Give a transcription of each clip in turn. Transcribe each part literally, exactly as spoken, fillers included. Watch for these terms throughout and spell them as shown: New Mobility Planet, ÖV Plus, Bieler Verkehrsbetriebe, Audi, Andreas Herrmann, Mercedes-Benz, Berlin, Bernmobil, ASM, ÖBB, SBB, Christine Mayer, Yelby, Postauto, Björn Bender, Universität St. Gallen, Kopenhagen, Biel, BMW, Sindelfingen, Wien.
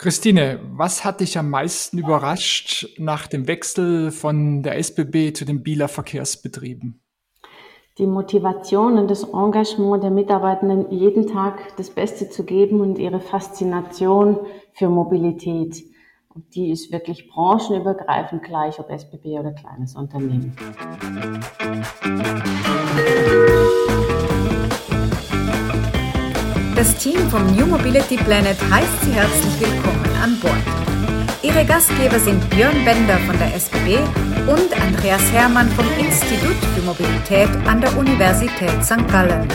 Christine, was hat dich am meisten überrascht nach dem Wechsel von der S B B zu den Bieler Verkehrsbetrieben? Die Motivation und das Engagement der Mitarbeitenden, jeden Tag das Beste zu geben, und ihre Faszination für Mobilität. Und die ist wirklich branchenübergreifend gleich, ob S B B oder kleines Unternehmen. Das Team vom New Mobility Planet heißt Sie herzlich willkommen an Bord. Ihre Gastgeber sind Björn Bender von der S B B und Andreas Herrmann vom Institut für Mobilität an der Universität Sankt Gallen.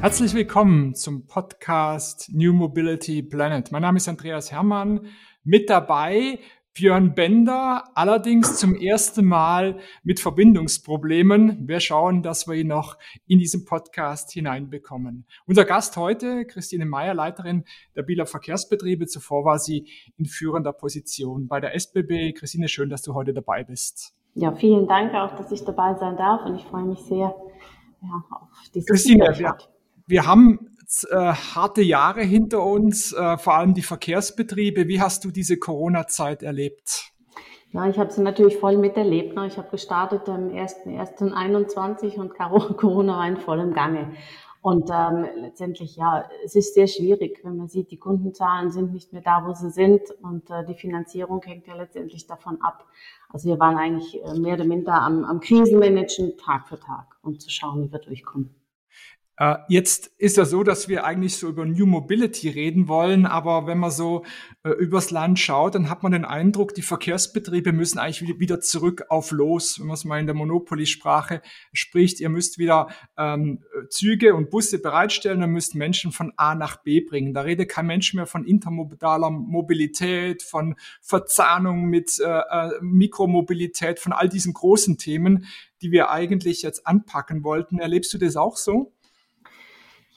Herzlich willkommen zum Podcast New Mobility Planet. Mein Name ist Andreas Herrmann, mit dabei Björn Bender, allerdings zum ersten Mal mit Verbindungsproblemen. Wir schauen, dass wir ihn noch in diesen Podcast hineinbekommen. Unser Gast heute, Christine Mayer, Leiterin der Bieler Verkehrsbetriebe. Zuvor war sie in führender Position bei der S B B. Christine, schön, dass du heute dabei bist. Ja, vielen Dank auch, dass ich dabei sein darf, und ich freue mich sehr, ja, auf diese Christine, ja, wir haben harte Jahre hinter uns, vor allem die Verkehrsbetriebe. Wie hast du diese Corona-Zeit erlebt? Ja, ich habe sie natürlich voll miterlebt. Ne? Ich habe gestartet am ersten Januar einundzwanzig und Corona war in vollem Gange. Und ähm, letztendlich, ja, es ist sehr schwierig, wenn man sieht, die Kundenzahlen sind nicht mehr da, wo sie sind, und äh, die Finanzierung hängt ja letztendlich davon ab. Also wir waren eigentlich mehr oder minder am, am Krisenmanagen Tag für Tag, um zu schauen, wie wir durchkommen. Jetzt ist ja so, dass wir eigentlich so über New Mobility reden wollen, aber wenn man so äh, übers Land schaut, dann hat man den Eindruck, die Verkehrsbetriebe müssen eigentlich wieder zurück auf los, wenn man es mal in der Monopoly-Sprache spricht. Ihr müsst wieder ähm, Züge und Busse bereitstellen und müsst Menschen von A nach B bringen. Da redet kein Mensch mehr von intermodaler Mobilität, von Verzahnung mit äh, Mikromobilität, von all diesen großen Themen, die wir eigentlich jetzt anpacken wollten. Erlebst du das auch so?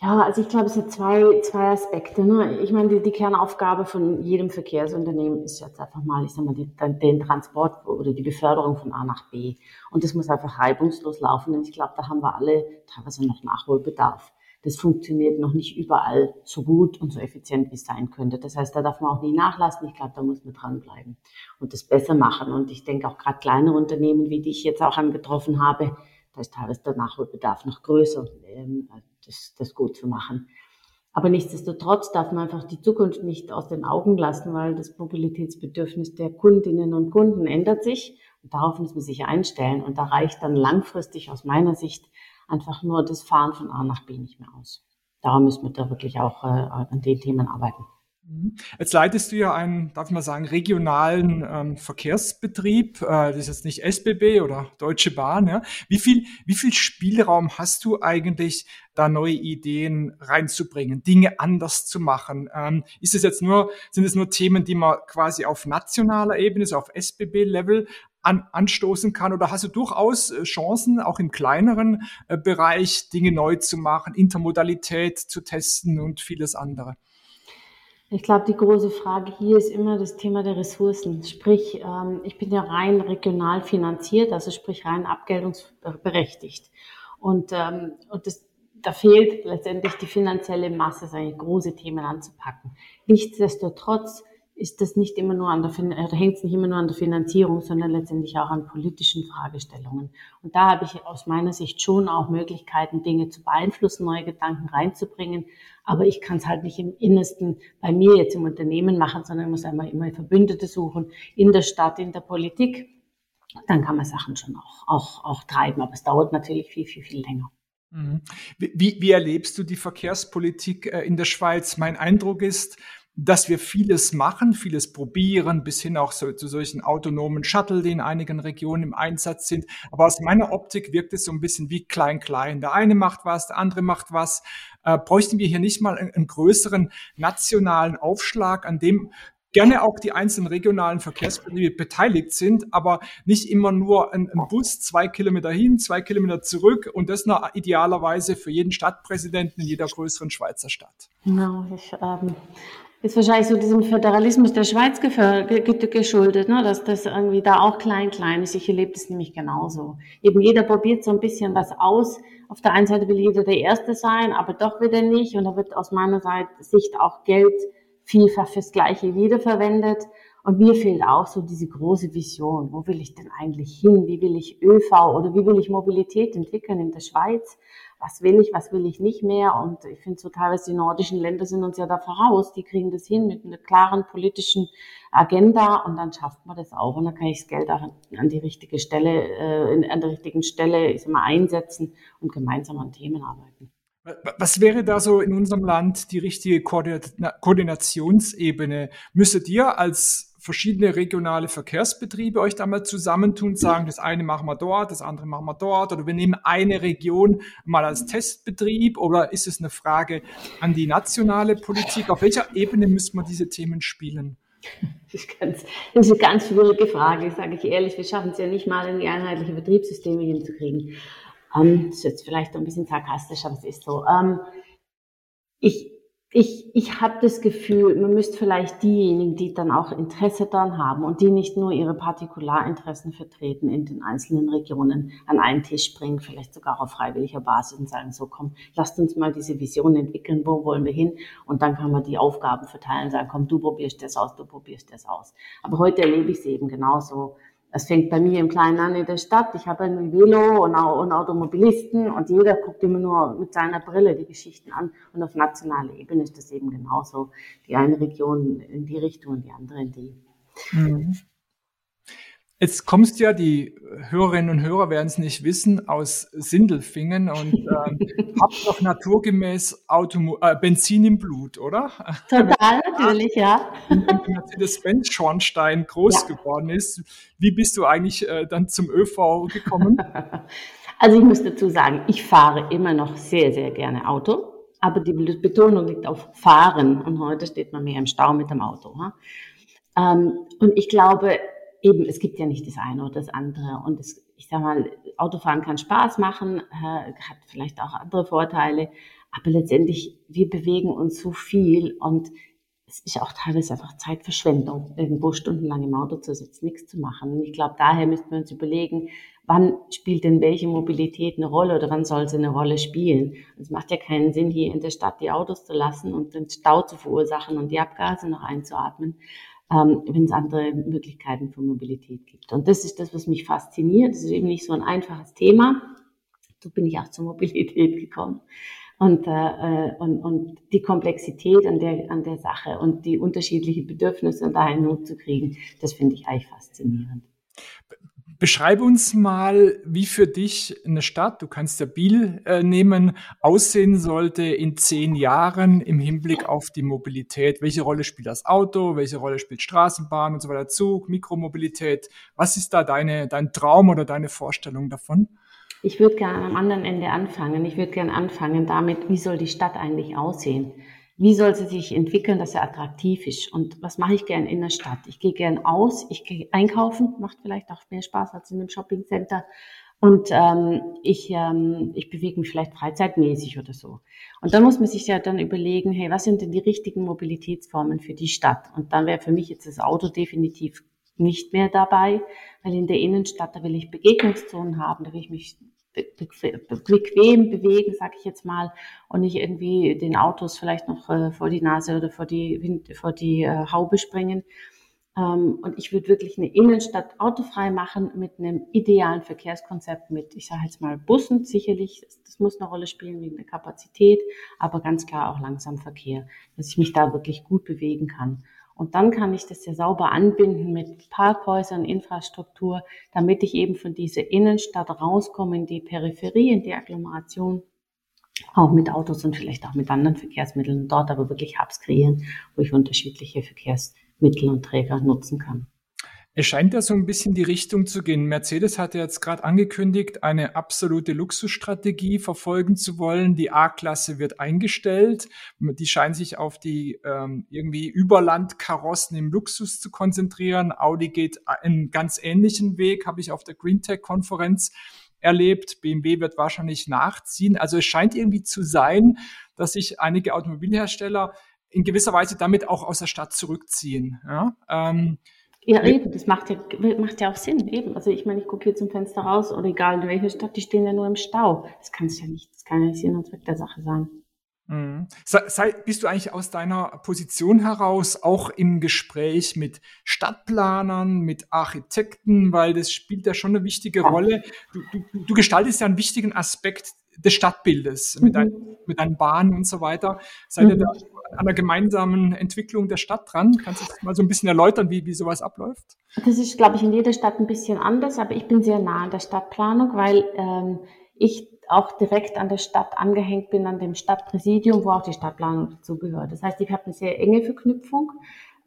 Ja, also ich glaube, es sind zwei, zwei Aspekte. Ne? Ich meine, die, die Kernaufgabe von jedem Verkehrsunternehmen ist jetzt einfach mal, ich sag mal, die, den Transport oder die Beförderung von A nach B. Und das muss einfach reibungslos laufen. Und ich glaube, da haben wir alle teilweise noch Nachholbedarf. Das funktioniert noch nicht überall so gut und so effizient, wie es sein könnte. Das heißt, da darf man auch nie nachlassen. Ich glaube, da muss man dranbleiben und das besser machen. Und ich denke auch gerade kleine Unternehmen, wie die ich jetzt auch angetroffen habe, da ist teilweise der Nachholbedarf noch größer, ähm, das, das gut zu machen. Aber nichtsdestotrotz darf man einfach die Zukunft nicht aus den Augen lassen, weil das Mobilitätsbedürfnis der Kundinnen und Kunden ändert sich. Und darauf muss man sich einstellen. Und da reicht dann langfristig aus meiner Sicht einfach nur das Fahren von A nach B nicht mehr aus. Darum müssen wir da wirklich auch äh, an den Themen arbeiten. Jetzt leitest du ja einen, darf ich mal sagen, regionalen ähm, Verkehrsbetrieb. Äh, das ist jetzt nicht S B B oder Deutsche Bahn. Ja. Wie viel, wie viel Spielraum hast du eigentlich, da neue Ideen reinzubringen, Dinge anders zu machen? Ähm, ist es jetzt nur, sind es nur Themen, die man quasi auf nationaler Ebene, so auf S B B-Level an, anstoßen kann? Oder hast du durchaus Chancen, auch im kleineren äh, Bereich Dinge neu zu machen, Intermodalität zu testen und vieles andere? Ich glaube, die große Frage hier ist immer das Thema der Ressourcen. Sprich, ich bin ja rein regional finanziert, also sprich rein abgeltungsberechtigt. Und, und das, da fehlt letztendlich die finanzielle Masse, solche große Themen anzupacken. Nichtsdestotrotz ist das nicht immer nur an der, hängt es nicht immer nur an der Finanzierung, sondern letztendlich auch an politischen Fragestellungen. Und da habe ich aus meiner Sicht schon auch Möglichkeiten, Dinge zu beeinflussen, neue Gedanken reinzubringen. Aber ich kann es halt nicht im Innersten bei mir jetzt im Unternehmen machen, sondern muss einmal immer Verbündete suchen, in der Stadt, in der Politik. Dann kann man Sachen schon auch, auch, auch treiben. Aber es dauert natürlich viel, viel, viel länger. Wie, wie erlebst du die Verkehrspolitik in der Schweiz? Mein Eindruck ist, dass wir vieles machen, vieles probieren, bis hin auch so, zu solchen autonomen Shuttle, die in einigen Regionen im Einsatz sind. Aber aus meiner Optik wirkt es so ein bisschen wie klein-klein. Der eine macht was, der andere macht was. Äh, bräuchten wir hier nicht mal einen, einen größeren nationalen Aufschlag, an dem gerne auch die einzelnen regionalen Verkehrsbetriebe beteiligt sind, aber nicht immer nur ein, ein Bus, zwei Kilometer hin, zwei Kilometer zurück, und das noch idealerweise für jeden Stadtpräsidenten in jeder größeren Schweizer Stadt. Genau, no, ich... Um ist wahrscheinlich so diesem Föderalismus der Schweiz geschuldet, ne? Dass das irgendwie da auch klein, klein ist. Ich erlebe das nämlich genauso. Eben jeder probiert so ein bisschen was aus. Auf der einen Seite will jeder der Erste sein, aber doch wieder nicht. Und da wird aus meiner Sicht auch Geld vielfach fürs Gleiche jeder verwendet. Und mir fehlt auch so diese große Vision. Wo will ich denn eigentlich hin? Wie will ich Ö V oder wie will ich Mobilität entwickeln in der Schweiz? Was will ich, was will ich nicht mehr? Und ich finde so teilweise, die nordischen Länder sind uns ja da voraus. Die kriegen das hin mit einer klaren politischen Agenda und dann schafft man das auch. Und dann kann ich das Geld auch an die richtige Stelle, äh, an der richtigen Stelle, ich sag mal, einsetzen und gemeinsam an Themen arbeiten. Was wäre da so in unserem Land die richtige Koordinationsebene? Müsstet ihr als verschiedene regionale Verkehrsbetriebe euch da mal zusammentun und sagen, das eine machen wir dort, das andere machen wir dort, oder wir nehmen eine Region mal als Testbetrieb, oder ist es eine Frage an die nationale Politik? Auf welcher Ebene müsste man diese Themen spielen? Das ist, ganz, das ist eine ganz schwierige Frage, sage ich ehrlich. Wir schaffen es ja nicht mal, in die einheitlichen Betriebssysteme hinzukriegen. Um, das ist jetzt vielleicht ein bisschen sarkastisch, aber es ist so. Um, ich ich, ich habe das Gefühl, man müsste vielleicht diejenigen, die dann auch Interesse daran haben und die nicht nur ihre Partikularinteressen vertreten in den einzelnen Regionen, an einen Tisch bringen, vielleicht sogar auf freiwilliger Basis und sagen, so komm, lasst uns mal diese Vision entwickeln, wo wollen wir hin? Und dann kann man die Aufgaben verteilen, sagen, komm, du probierst das aus, du probierst das aus. Aber heute erlebe ich es eben genauso. Es fängt bei mir im Kleinen an in der Stadt. Ich habe einen Velo und auch einen Automobilisten und jeder guckt immer nur mit seiner Brille die Geschichten an. Und auf nationaler Ebene ist das eben genauso. Die eine Region in die Richtung und die andere in die. Mhm. Jetzt kommst ja, die Hörerinnen und Hörer werden es nicht wissen, aus Sindelfingen und ähm, habt doch naturgemäß Automo- äh, Benzin im Blut, oder? Total, natürlich, ja. Wenn das Mercedes-Benz-Schornstein groß ja. geworden ist, wie bist du eigentlich äh, dann zum Ö V gekommen? Also ich muss dazu sagen, ich fahre immer noch sehr, sehr gerne Auto, aber die Betonung liegt auf Fahren und heute steht man mehr im Stau mit dem Auto. Hm? Ähm, und ich glaube, eben, es gibt ja nicht das eine oder das andere. Und es, ich sag mal, Autofahren kann Spaß machen, äh, hat vielleicht auch andere Vorteile. Aber letztendlich, wir bewegen uns so viel und es ist auch teilweise einfach Zeitverschwendung, irgendwo stundenlang im Auto zu sitzen, nichts zu machen. Und ich glaube, daher müssten wir uns überlegen, wann spielt denn welche Mobilität eine Rolle oder wann soll sie eine Rolle spielen? Es macht ja keinen Sinn, hier in der Stadt die Autos zu lassen und den Stau zu verursachen und die Abgase noch einzuatmen, wenn es andere Möglichkeiten für Mobilität gibt. Und das ist das, was mich fasziniert. Das ist eben nicht so ein einfaches Thema. So bin ich auch zur Mobilität gekommen. Und, äh, und, und die Komplexität an der, an der Sache und die unterschiedlichen Bedürfnisse und daher Not zu kriegen, das finde ich eigentlich faszinierend. Beschreib uns mal, wie für dich eine Stadt, du kannst ja Biel äh, nehmen, aussehen sollte in zehn Jahren im Hinblick auf die Mobilität. Welche Rolle spielt das Auto? Welche Rolle spielt Straßenbahn und so weiter, Zug, Mikromobilität? Was ist da deine, dein Traum oder deine Vorstellung davon? Ich würde gerne am anderen Ende anfangen. Ich würde gerne anfangen damit, wie soll die Stadt eigentlich aussehen? Wie soll sie sich entwickeln, dass sie attraktiv ist? Und was mache ich gern in der Stadt? Ich gehe gern aus, ich gehe einkaufen, macht vielleicht auch mehr Spaß als in einem Shoppingcenter. Und ähm, ich, ähm, ich bewege mich vielleicht freizeitmäßig oder so. Und dann muss man sich ja dann überlegen, hey, was sind denn die richtigen Mobilitätsformen für die Stadt? Und dann wäre für mich jetzt das Auto definitiv nicht mehr dabei, weil in der Innenstadt, da will ich Begegnungszonen haben, da will ich mich bequem bewegen, sage ich jetzt mal, und nicht irgendwie den Autos vielleicht noch äh, vor die Nase oder vor die, Wind, vor die äh, Haube springen. Ähm, und ich würde wirklich eine Innenstadt autofrei machen mit einem idealen Verkehrskonzept mit, ich sage jetzt mal, Bussen sicherlich, das, das muss eine Rolle spielen wegen der Kapazität, aber ganz klar auch langsam Verkehr, dass ich mich da wirklich gut bewegen kann. Und dann kann ich das ja sauber anbinden mit Parkhäusern, Infrastruktur, damit ich eben von dieser Innenstadt rauskomme in die Peripherie, in die Agglomeration, auch mit Autos und vielleicht auch mit anderen Verkehrsmitteln, dort aber wirklich Hubs kreieren, wo ich unterschiedliche Verkehrsmittel und Träger nutzen kann. Es scheint ja so ein bisschen die Richtung zu gehen. Mercedes hat ja jetzt gerade angekündigt, eine absolute Luxusstrategie verfolgen zu wollen. Die A-Klasse wird eingestellt. Die scheinen sich auf die ähm, irgendwie Überlandkarossen im Luxus zu konzentrieren. Audi geht einen ganz ähnlichen Weg, habe ich auf der Greentech-Konferenz erlebt. B M W wird wahrscheinlich nachziehen. Also es scheint irgendwie zu sein, dass sich einige Automobilhersteller in gewisser Weise damit auch aus der Stadt zurückziehen. Ja, ähm, Ja, eben, das macht ja, macht ja auch Sinn, eben. Also ich meine, ich gucke hier zum Fenster raus oder egal in welcher Stadt, die stehen ja nur im Stau. Das kann es ja nicht, das kann ja nicht Sinn und Zweck der Sache sein. Sei, bist du eigentlich aus deiner Position heraus auch im Gespräch mit Stadtplanern, mit Architekten, weil das spielt ja schon eine wichtige Rolle. Du, du, du gestaltest ja einen wichtigen Aspekt des Stadtbildes mit, mhm. dein, mit deinen Bahnen und so weiter. Seid ihr mhm. da an der gemeinsamen Entwicklung der Stadt dran? Kannst du das mal so ein bisschen erläutern, wie, wie sowas abläuft? Das ist, glaube ich, in jeder Stadt ein bisschen anders, aber ich bin sehr nah an der Stadtplanung, weil ähm, ich auch direkt an der Stadt angehängt bin, an dem Stadtpräsidium, wo auch die Stadtplanung dazugehört. Das heißt, ich habe eine sehr enge Verknüpfung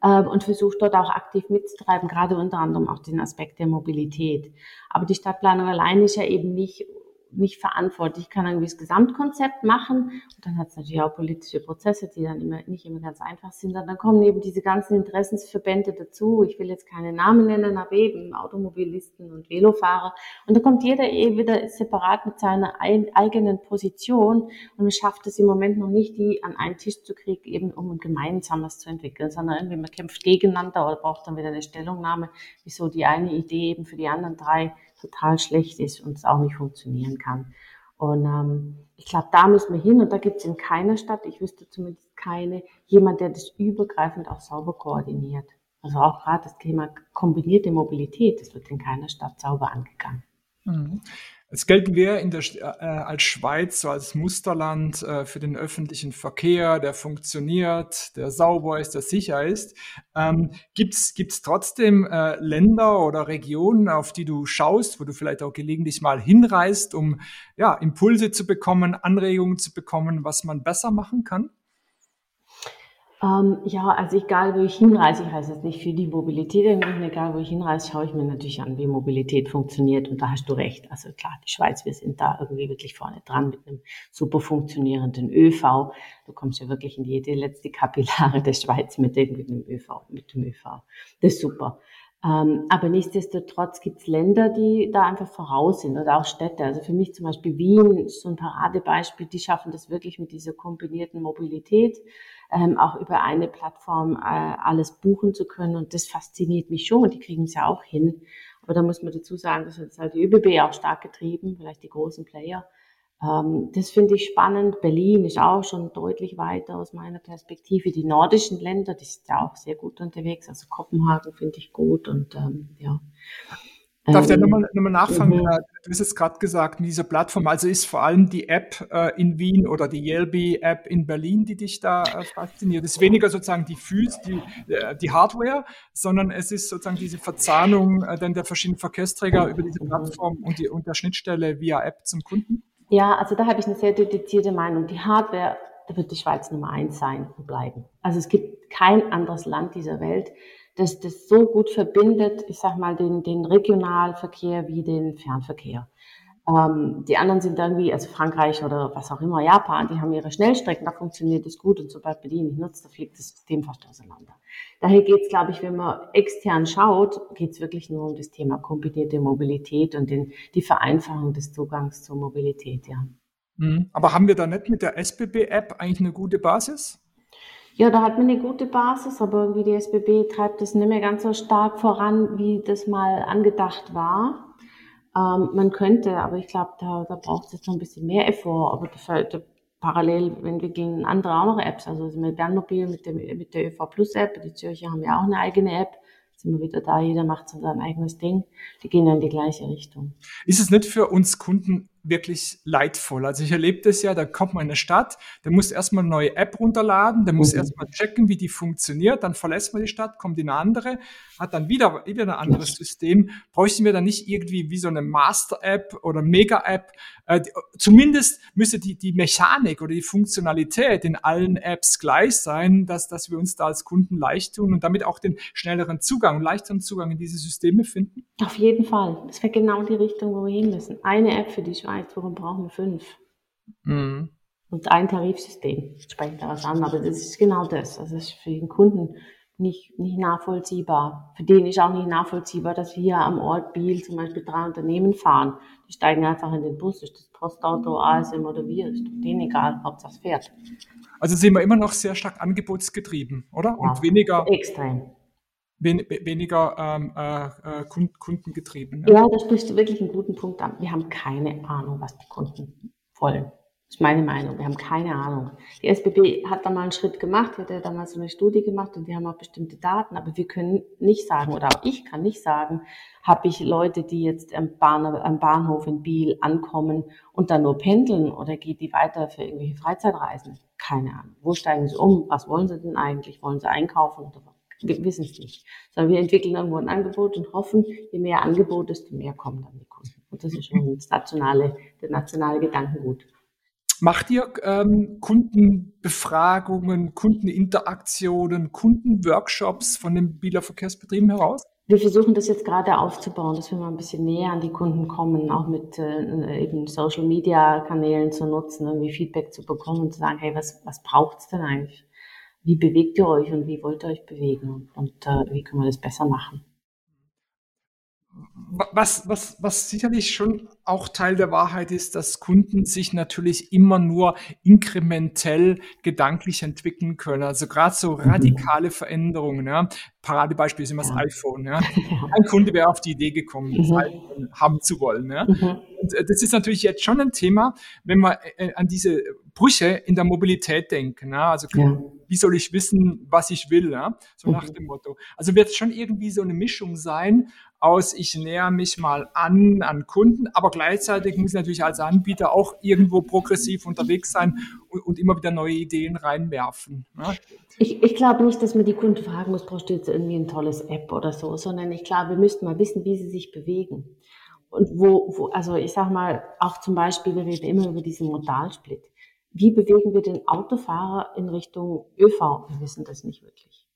äh, und versuche dort auch aktiv mitzutreiben, gerade unter anderem auch den Aspekt der Mobilität. Aber die Stadtplanung allein ist ja eben nicht, nicht verantwortlich. Ich kann irgendwie das Gesamtkonzept machen und dann hat es natürlich auch politische Prozesse, die dann immer, nicht immer ganz einfach sind. Und dann kommen eben diese ganzen Interessensverbände dazu. Ich will jetzt keine Namen nennen, aber eben Automobilisten und Velofahrer. Und da kommt jeder eh wieder separat mit seiner eigenen Position und man schafft es im Moment noch nicht, die an einen Tisch zu kriegen, eben um gemeinsam was zu entwickeln, sondern irgendwie man kämpft gegeneinander oder braucht dann wieder eine Stellungnahme, wieso die eine Idee eben für die anderen drei total schlecht ist und es auch nicht funktionieren kann. Und ähm, ich glaube, da müssen wir hin und da gibt es in keiner Stadt, ich wüsste zumindest keine, jemand, der das übergreifend auch sauber koordiniert. Also auch gerade das Thema kombinierte Mobilität, das wird in keiner Stadt sauber angegangen. Mhm. Jetzt gelten wir in der, äh, als Schweiz, so als Musterland äh, für den öffentlichen Verkehr, der funktioniert, der sauber ist, der sicher ist. Ähm, gibt's, gibt's trotzdem äh, Länder oder Regionen, auf die du schaust, wo du vielleicht auch gelegentlich mal hinreist, um ja, Impulse zu bekommen, Anregungen zu bekommen, was man besser machen kann? Ähm, ja, also egal, wo ich hinreise, ich reise jetzt nicht für die Mobilität, egal, wo ich hinreise, schaue ich mir natürlich an, wie Mobilität funktioniert und da hast du recht. Also klar, die Schweiz, wir sind da irgendwie wirklich vorne dran mit einem super funktionierenden ÖV. Du kommst ja wirklich in jede letzte Kapillare der Schweiz mit dem ÖV, mit dem ÖV. Das ist super. Ähm, aber nichtsdestotrotz gibt es Länder, die da einfach voraus sind oder auch Städte. Also für mich zum Beispiel Wien ist so ein Paradebeispiel, die schaffen das wirklich mit dieser kombinierten Mobilität, ähm, auch über eine Plattform äh, alles buchen zu können und das fasziniert mich schon und die kriegen es ja auch hin. Aber da muss man dazu sagen, das hat halt die ÖBB auch stark getrieben, vielleicht die großen Player. Ähm, das finde ich spannend. Berlin ist auch schon deutlich weiter aus meiner Perspektive. Die nordischen Länder, die sind ja auch sehr gut unterwegs. Also Kopenhagen finde ich gut und ähm, ja. Darf ich da nochmal nochmal nachfragen? Mhm. Du hast jetzt gerade gesagt, mit dieser Plattform, also ist vor allem die App äh, in Wien oder die Yelby-App in Berlin, die dich da äh, fasziniert. Es ist weniger sozusagen die Füße, die, äh, die Hardware, sondern es ist sozusagen diese Verzahnung äh, denn der verschiedenen Verkehrsträger über diese Plattform und, die, und der Schnittstelle via App zum Kunden? Ja, also da habe ich eine sehr dedizierte Meinung. Die Hardware, da wird die Schweiz Nummer eins sein und bleiben. Also es gibt kein anderes Land dieser Welt, dass das so gut verbindet, ich sag mal, den, den Regionalverkehr wie den Fernverkehr. Ähm, die anderen sind irgendwie, also Frankreich oder was auch immer, Japan, die haben ihre Schnellstrecken, da funktioniert es gut und sobald man die nicht nutzt, da fliegt das System fast auseinander. Daher geht's, glaube ich, wenn man extern schaut, geht's wirklich nur um das Thema kombinierte Mobilität und den, die Vereinfachung des Zugangs zur Mobilität, ja. Mhm. Aber haben wir da nicht mit der S B B-App eigentlich eine gute Basis? Ja, da hat man eine gute Basis, aber irgendwie die S B B treibt das nicht mehr ganz so stark voran, wie das mal angedacht war. Ähm, man könnte, aber ich glaube, da, da braucht es jetzt noch ein bisschen mehr Effort. Aber da, da parallel entwickeln andere auch noch Apps. Also mit Bernmobil, mit, dem, mit der ÖV Plus App, die Zürcher haben ja auch eine eigene App. Sind wir wieder da, jeder macht so sein eigenes Ding. Die gehen ja in die gleiche Richtung. Ist es nicht für uns Kunden wirklich leidvoll? Also ich erlebe das ja, da kommt man in eine Stadt, der muss erstmal eine neue App runterladen, der muss mhm. erstmal checken, wie die funktioniert, dann verlässt man die Stadt, kommt in eine andere, hat dann wieder, wieder ein anderes System. Bräuchten wir dann nicht irgendwie wie so eine Master-App oder Mega-App? Äh, die, zumindest müsste die, die Mechanik oder die Funktionalität in allen Apps gleich sein, dass, dass wir uns da als Kunden leicht tun und damit auch den schnelleren Zugang, leichteren Zugang in diese Systeme finden? Auf jeden Fall. Das wäre genau die Richtung, wo wir hin müssen. Eine App für die Schweiz. Warum brauchen wir fünf? Mhm. Und ein Tarifsystem. Ich spreche da was an, aber das ist genau das. Also das ist für den Kunden nicht, nicht nachvollziehbar. Für den ist auch nicht nachvollziehbar, dass wir hier am Ort Biel zum Beispiel drei Unternehmen fahren. Die steigen einfach in den Bus. Das ist das Postauto, A S M oder wir. Ist denen egal, ob das fährt. Also sind wir immer noch sehr stark angebotsgetrieben, oder? Ja, und weniger extrem. Wen, weniger ähm, äh, Kund, kundengetrieben. Ja, ja, da sprichst du wirklich einen guten Punkt an. Wir haben keine Ahnung, was die Kunden wollen. Das ist meine Meinung. Wir haben keine Ahnung. Die S B B hat da mal einen Schritt gemacht, die hat ja damals so eine Studie gemacht und die haben auch bestimmte Daten, aber wir können nicht sagen, oder auch ich kann nicht sagen, habe ich Leute, die jetzt am Bahnhof in Biel ankommen und dann nur pendeln oder geht die weiter für irgendwelche Freizeitreisen? Keine Ahnung. Wo steigen sie um? Was wollen sie denn eigentlich? Wollen sie einkaufen oder was? Wir wissen es nicht. Sondern wir entwickeln irgendwo ein Angebot und hoffen, je mehr Angebot, desto mehr kommen dann die Kunden. Und das ist schon das nationale, der nationale Gedankengut. Macht ihr ähm, Kundenbefragungen, Kundeninteraktionen, Kundenworkshops von den Bieler Verkehrsbetrieben heraus? Wir versuchen das jetzt gerade aufzubauen, dass wir mal ein bisschen näher an die Kunden kommen, auch mit äh, eben Social-Media-Kanälen zu nutzen, irgendwie Feedback zu bekommen und zu sagen, hey, was, was braucht es denn eigentlich? Wie bewegt ihr euch und wie wollt ihr euch bewegen? Und äh, wie können wir das besser machen? Was, was, was sicherlich schon auch Teil der Wahrheit ist, dass Kunden sich natürlich immer nur inkrementell gedanklich entwickeln können. Also gerade so radikale Veränderungen. Ja. Paradebeispiel ist immer das iPhone. Ja. Ein Kunde wäre auf die Idee gekommen, das iPhone haben zu wollen. Ja. Und das ist natürlich jetzt schon ein Thema, wenn wir an diese Brüche in der Mobilität denken. Ja. Also wie soll ich wissen, was ich will? Ja. So nach dem Motto. Also wird schon irgendwie so eine Mischung sein aus, ich näher mich mal an, an Kunden, aber gleichzeitig muss natürlich als Anbieter auch irgendwo progressiv unterwegs sein und, und immer wieder neue Ideen reinwerfen. Ne? Ich, ich glaube nicht, dass man die Kunden fragen muss, brauchst du jetzt irgendwie ein tolles App oder so, sondern ich glaube, wir müssten mal wissen, wie sie sich bewegen. Und wo, wo also ich sage mal, auch zum Beispiel, wir reden immer über diesen Modalsplit. Wie bewegen wir den Autofahrer in Richtung Ö V? Wir wissen das nicht wirklich.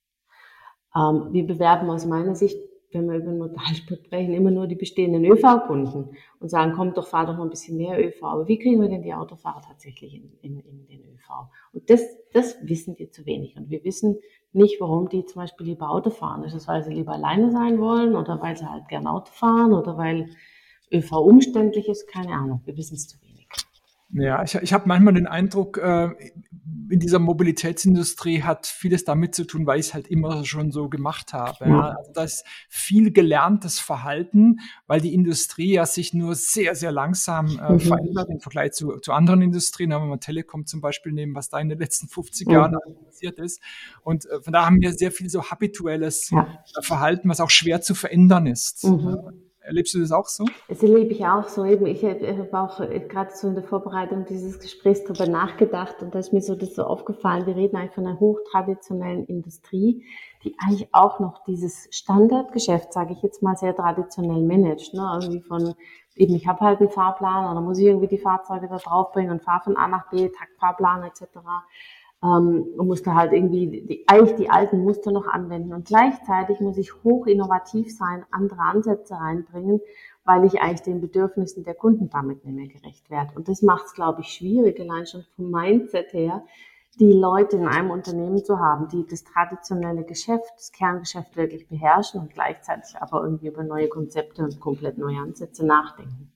Ähm, wir bewerben aus meiner Sicht, wenn wir über Modalsplit sprechen, immer nur die bestehenden Ö V-Kunden und sagen, komm doch, fahr doch mal ein bisschen mehr Ö V. Aber wie kriegen wir denn die Autofahrer tatsächlich in, in, in den Ö V? Und das, das wissen wir zu wenig. Und wir wissen nicht, warum die zum Beispiel lieber Auto fahren. Ist das, weil sie lieber alleine sein wollen oder weil sie halt gern Auto fahren oder weil Ö V umständlich ist? Keine Ahnung, wir wissen es zu wenig. Ja, ich, ich habe manchmal den Eindruck, äh, in dieser Mobilitätsindustrie hat vieles damit zu tun, weil ich es halt immer schon so gemacht habe. Ja. Also da ist viel gelerntes Verhalten, weil die Industrie ja sich nur sehr, sehr langsam äh, mhm. verändert im Vergleich zu, zu anderen Industrien. Wenn wir Telekom zum Beispiel nehmen, was da in den letzten fünfzig mhm. Jahren passiert ist. Und äh, von da haben wir sehr viel so habituelles ja. Verhalten, was auch schwer zu verändern ist. Mhm. Erlebst du das auch so? Das erlebe ich auch so. Eben, ich habe auch gerade so in der Vorbereitung dieses Gesprächs darüber nachgedacht und da ist mir so das so aufgefallen. Wir reden eigentlich von einer hochtraditionellen Industrie, die eigentlich auch noch dieses Standardgeschäft, sage ich jetzt mal, sehr traditionell managt. Ne? Also wie von, eben ich habe halt einen Fahrplan und dann muss ich irgendwie die Fahrzeuge da draufbringen und fahre von A nach B, Taktfahrplan et cetera. Ähm, und muss da halt irgendwie die, eigentlich die alten Muster noch anwenden. Und gleichzeitig muss ich hoch innovativ sein, andere Ansätze reinbringen, weil ich eigentlich den Bedürfnissen der Kunden damit nicht mehr gerecht werde. Und das macht es, glaube ich, schwierig, allein schon vom Mindset her, die Leute in einem Unternehmen zu haben, die das traditionelle Geschäft, das Kerngeschäft wirklich beherrschen und gleichzeitig aber irgendwie über neue Konzepte und komplett neue Ansätze nachdenken.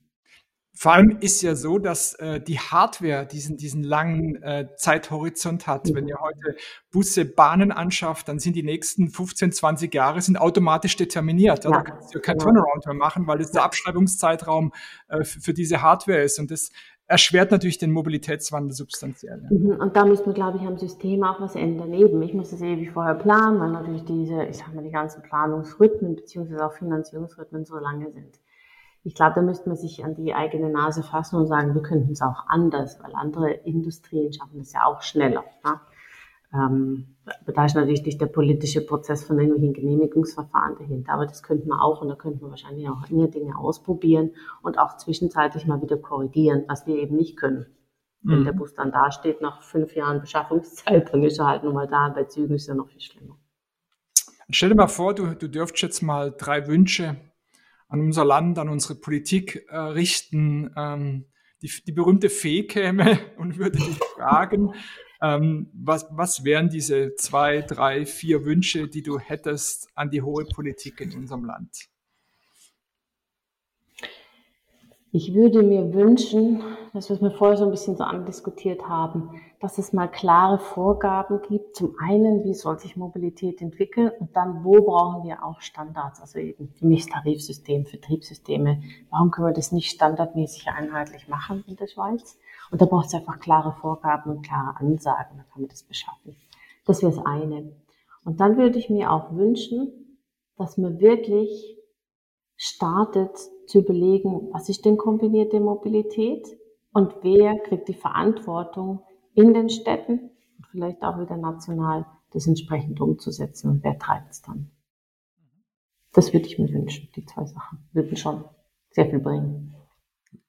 Vor allem ist ja so, dass äh, die Hardware diesen diesen langen äh, Zeithorizont hat. Wenn ihr heute Busse, Bahnen anschafft, dann sind die nächsten fünfzehn, zwanzig Jahre sind automatisch determiniert. Ja, da kannst du ja keinen Turnaround mehr machen, weil das der Abschreibungszeitraum äh, für, für diese Hardware ist. Und das erschwert natürlich den Mobilitätswandel substanziell. Ja. Und da müssen wir, glaube ich, am System auch was ändern. Eben, ich muss das ewig vorher planen, weil natürlich diese, ich sag mal, die ganzen Planungsrhythmen beziehungsweise auch Finanzierungsrhythmen so lange sind. Ich glaube, da müsste man sich an die eigene Nase fassen und sagen, wir könnten es auch anders, weil andere Industrien schaffen das ja auch schneller. Ne? Ähm, da ist natürlich nicht der politische Prozess von irgendwelchen Genehmigungsverfahren dahinter, aber das könnten wir auch und da könnten wir wahrscheinlich auch andere Dinge ausprobieren und auch zwischenzeitlich mal wieder korrigieren, was wir eben nicht können. Mhm. Wenn der Bus dann da steht, nach fünf Jahren Beschaffungszeit, dann ist er halt nun mal da, bei Zügen ist er noch viel schlimmer. Stell dir mal vor, du, du dürftest jetzt mal drei Wünsche an unser Land, an unsere Politik äh, richten. Ähm, die, die berühmte Fee käme und würde dich fragen, ähm, was, was wären diese zwei, drei, vier Wünsche, die du hättest an die hohe Politik in unserem Land? Ich würde mir wünschen, das, was wir vorher so ein bisschen so andiskutiert haben, dass es mal klare Vorgaben gibt. Zum einen, wie soll sich Mobilität entwickeln und dann, wo brauchen wir auch Standards? Also eben für mich Tarifsystem, Vertriebssysteme. Warum können wir das nicht standardmäßig einheitlich machen in der Schweiz? Und da braucht es einfach klare Vorgaben und klare Ansagen, dann kann man das beschaffen. Das wäre das eine. Und dann würde ich mir auch wünschen, dass man wirklich startet zu überlegen, was ist denn kombinierte Mobilität und wer kriegt die Verantwortung in den Städten und vielleicht auch wieder national, das entsprechend umzusetzen und wer treibt es dann. Das würde ich mir wünschen, die zwei Sachen würden schon sehr viel bringen.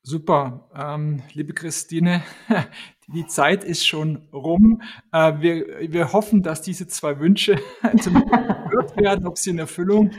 Super, ähm, liebe Christine, die Zeit ist schon rum. Äh, wir, wir hoffen, dass diese zwei Wünsche erfüllt werden, ob sie in Erfüllung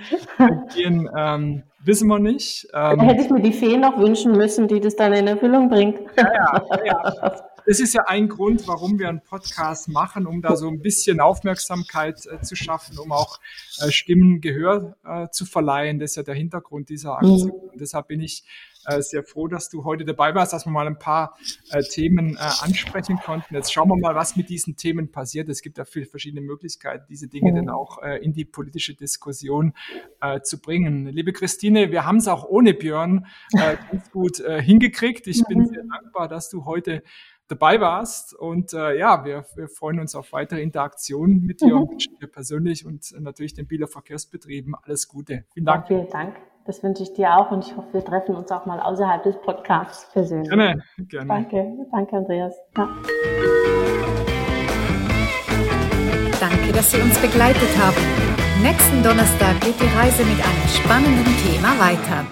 gehen, ähm, wissen wir nicht. Ähm, da hätte ich mir die Fee noch wünschen müssen, die das dann in Erfüllung bringt. Ja, ja, ja. Das ist ja ein Grund, warum wir einen Podcast machen, um da so ein bisschen Aufmerksamkeit äh, zu schaffen, um auch äh, Stimmen Gehör äh, zu verleihen. Das ist ja der Hintergrund dieser Aktion. Mhm. Und deshalb bin ich äh, sehr froh, dass du heute dabei warst, dass wir mal ein paar äh, Themen äh, ansprechen konnten. Jetzt schauen wir mal, was mit diesen Themen passiert. Es gibt ja viele verschiedene Möglichkeiten, diese Dinge mhm. dann auch äh, in die politische Diskussion äh, zu bringen. Liebe Christine, wir haben es auch ohne Björn äh, ganz gut äh, hingekriegt. Ich mhm. bin sehr dankbar, dass du heute dabei warst und äh, ja, wir, wir freuen uns auf weitere Interaktionen mit dir mhm. und wünschen dir persönlich und natürlich den Bieler Verkehrsbetrieben alles Gute. Vielen Dank. Ja, vielen Dank. Das wünsche ich dir auch und ich hoffe, wir treffen uns auch mal außerhalb des Podcasts persönlich. Gerne, gerne. Danke, danke Andreas. Ja. Danke, dass Sie uns begleitet haben. Nächsten Donnerstag geht die Reise mit einem spannenden Thema weiter.